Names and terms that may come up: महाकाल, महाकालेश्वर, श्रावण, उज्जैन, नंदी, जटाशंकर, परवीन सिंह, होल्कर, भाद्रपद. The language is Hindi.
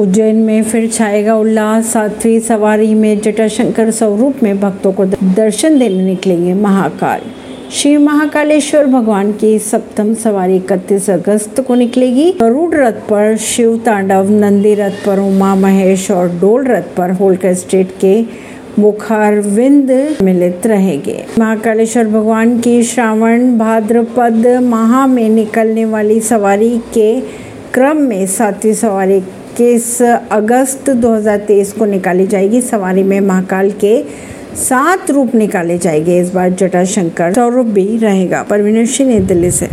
उज्जैन में फिर छाएगा उल्लास। सातवीं सवारी में जटाशंकर स्वरूप में भक्तों को दर्शन देने निकलेंगे महाकाल। श्री महाकालेश्वर भगवान की सप्तम सवारी 31 अगस्त को निकलेगी। गरुड़ रथ पर शिव तांडव, नंदी रथ पर उमा महेश और डोल रथ पर होल्कर स्टेट के मुखारविंद मिलित रहेंगे। महाकालेश्वर भगवान की श्रावण भाद्रपद माह में निकलने वाली सवारी के क्रम में सातवीं सवारी 21 अगस्त 2023 को निकाली जाएगी। सवारी में महाकाल के 7 रूप निकाले जाएंगे। इस बार जटाशंकर स्वरूप भी रहेगा। परवीन सिंह, नई दिल्ली से।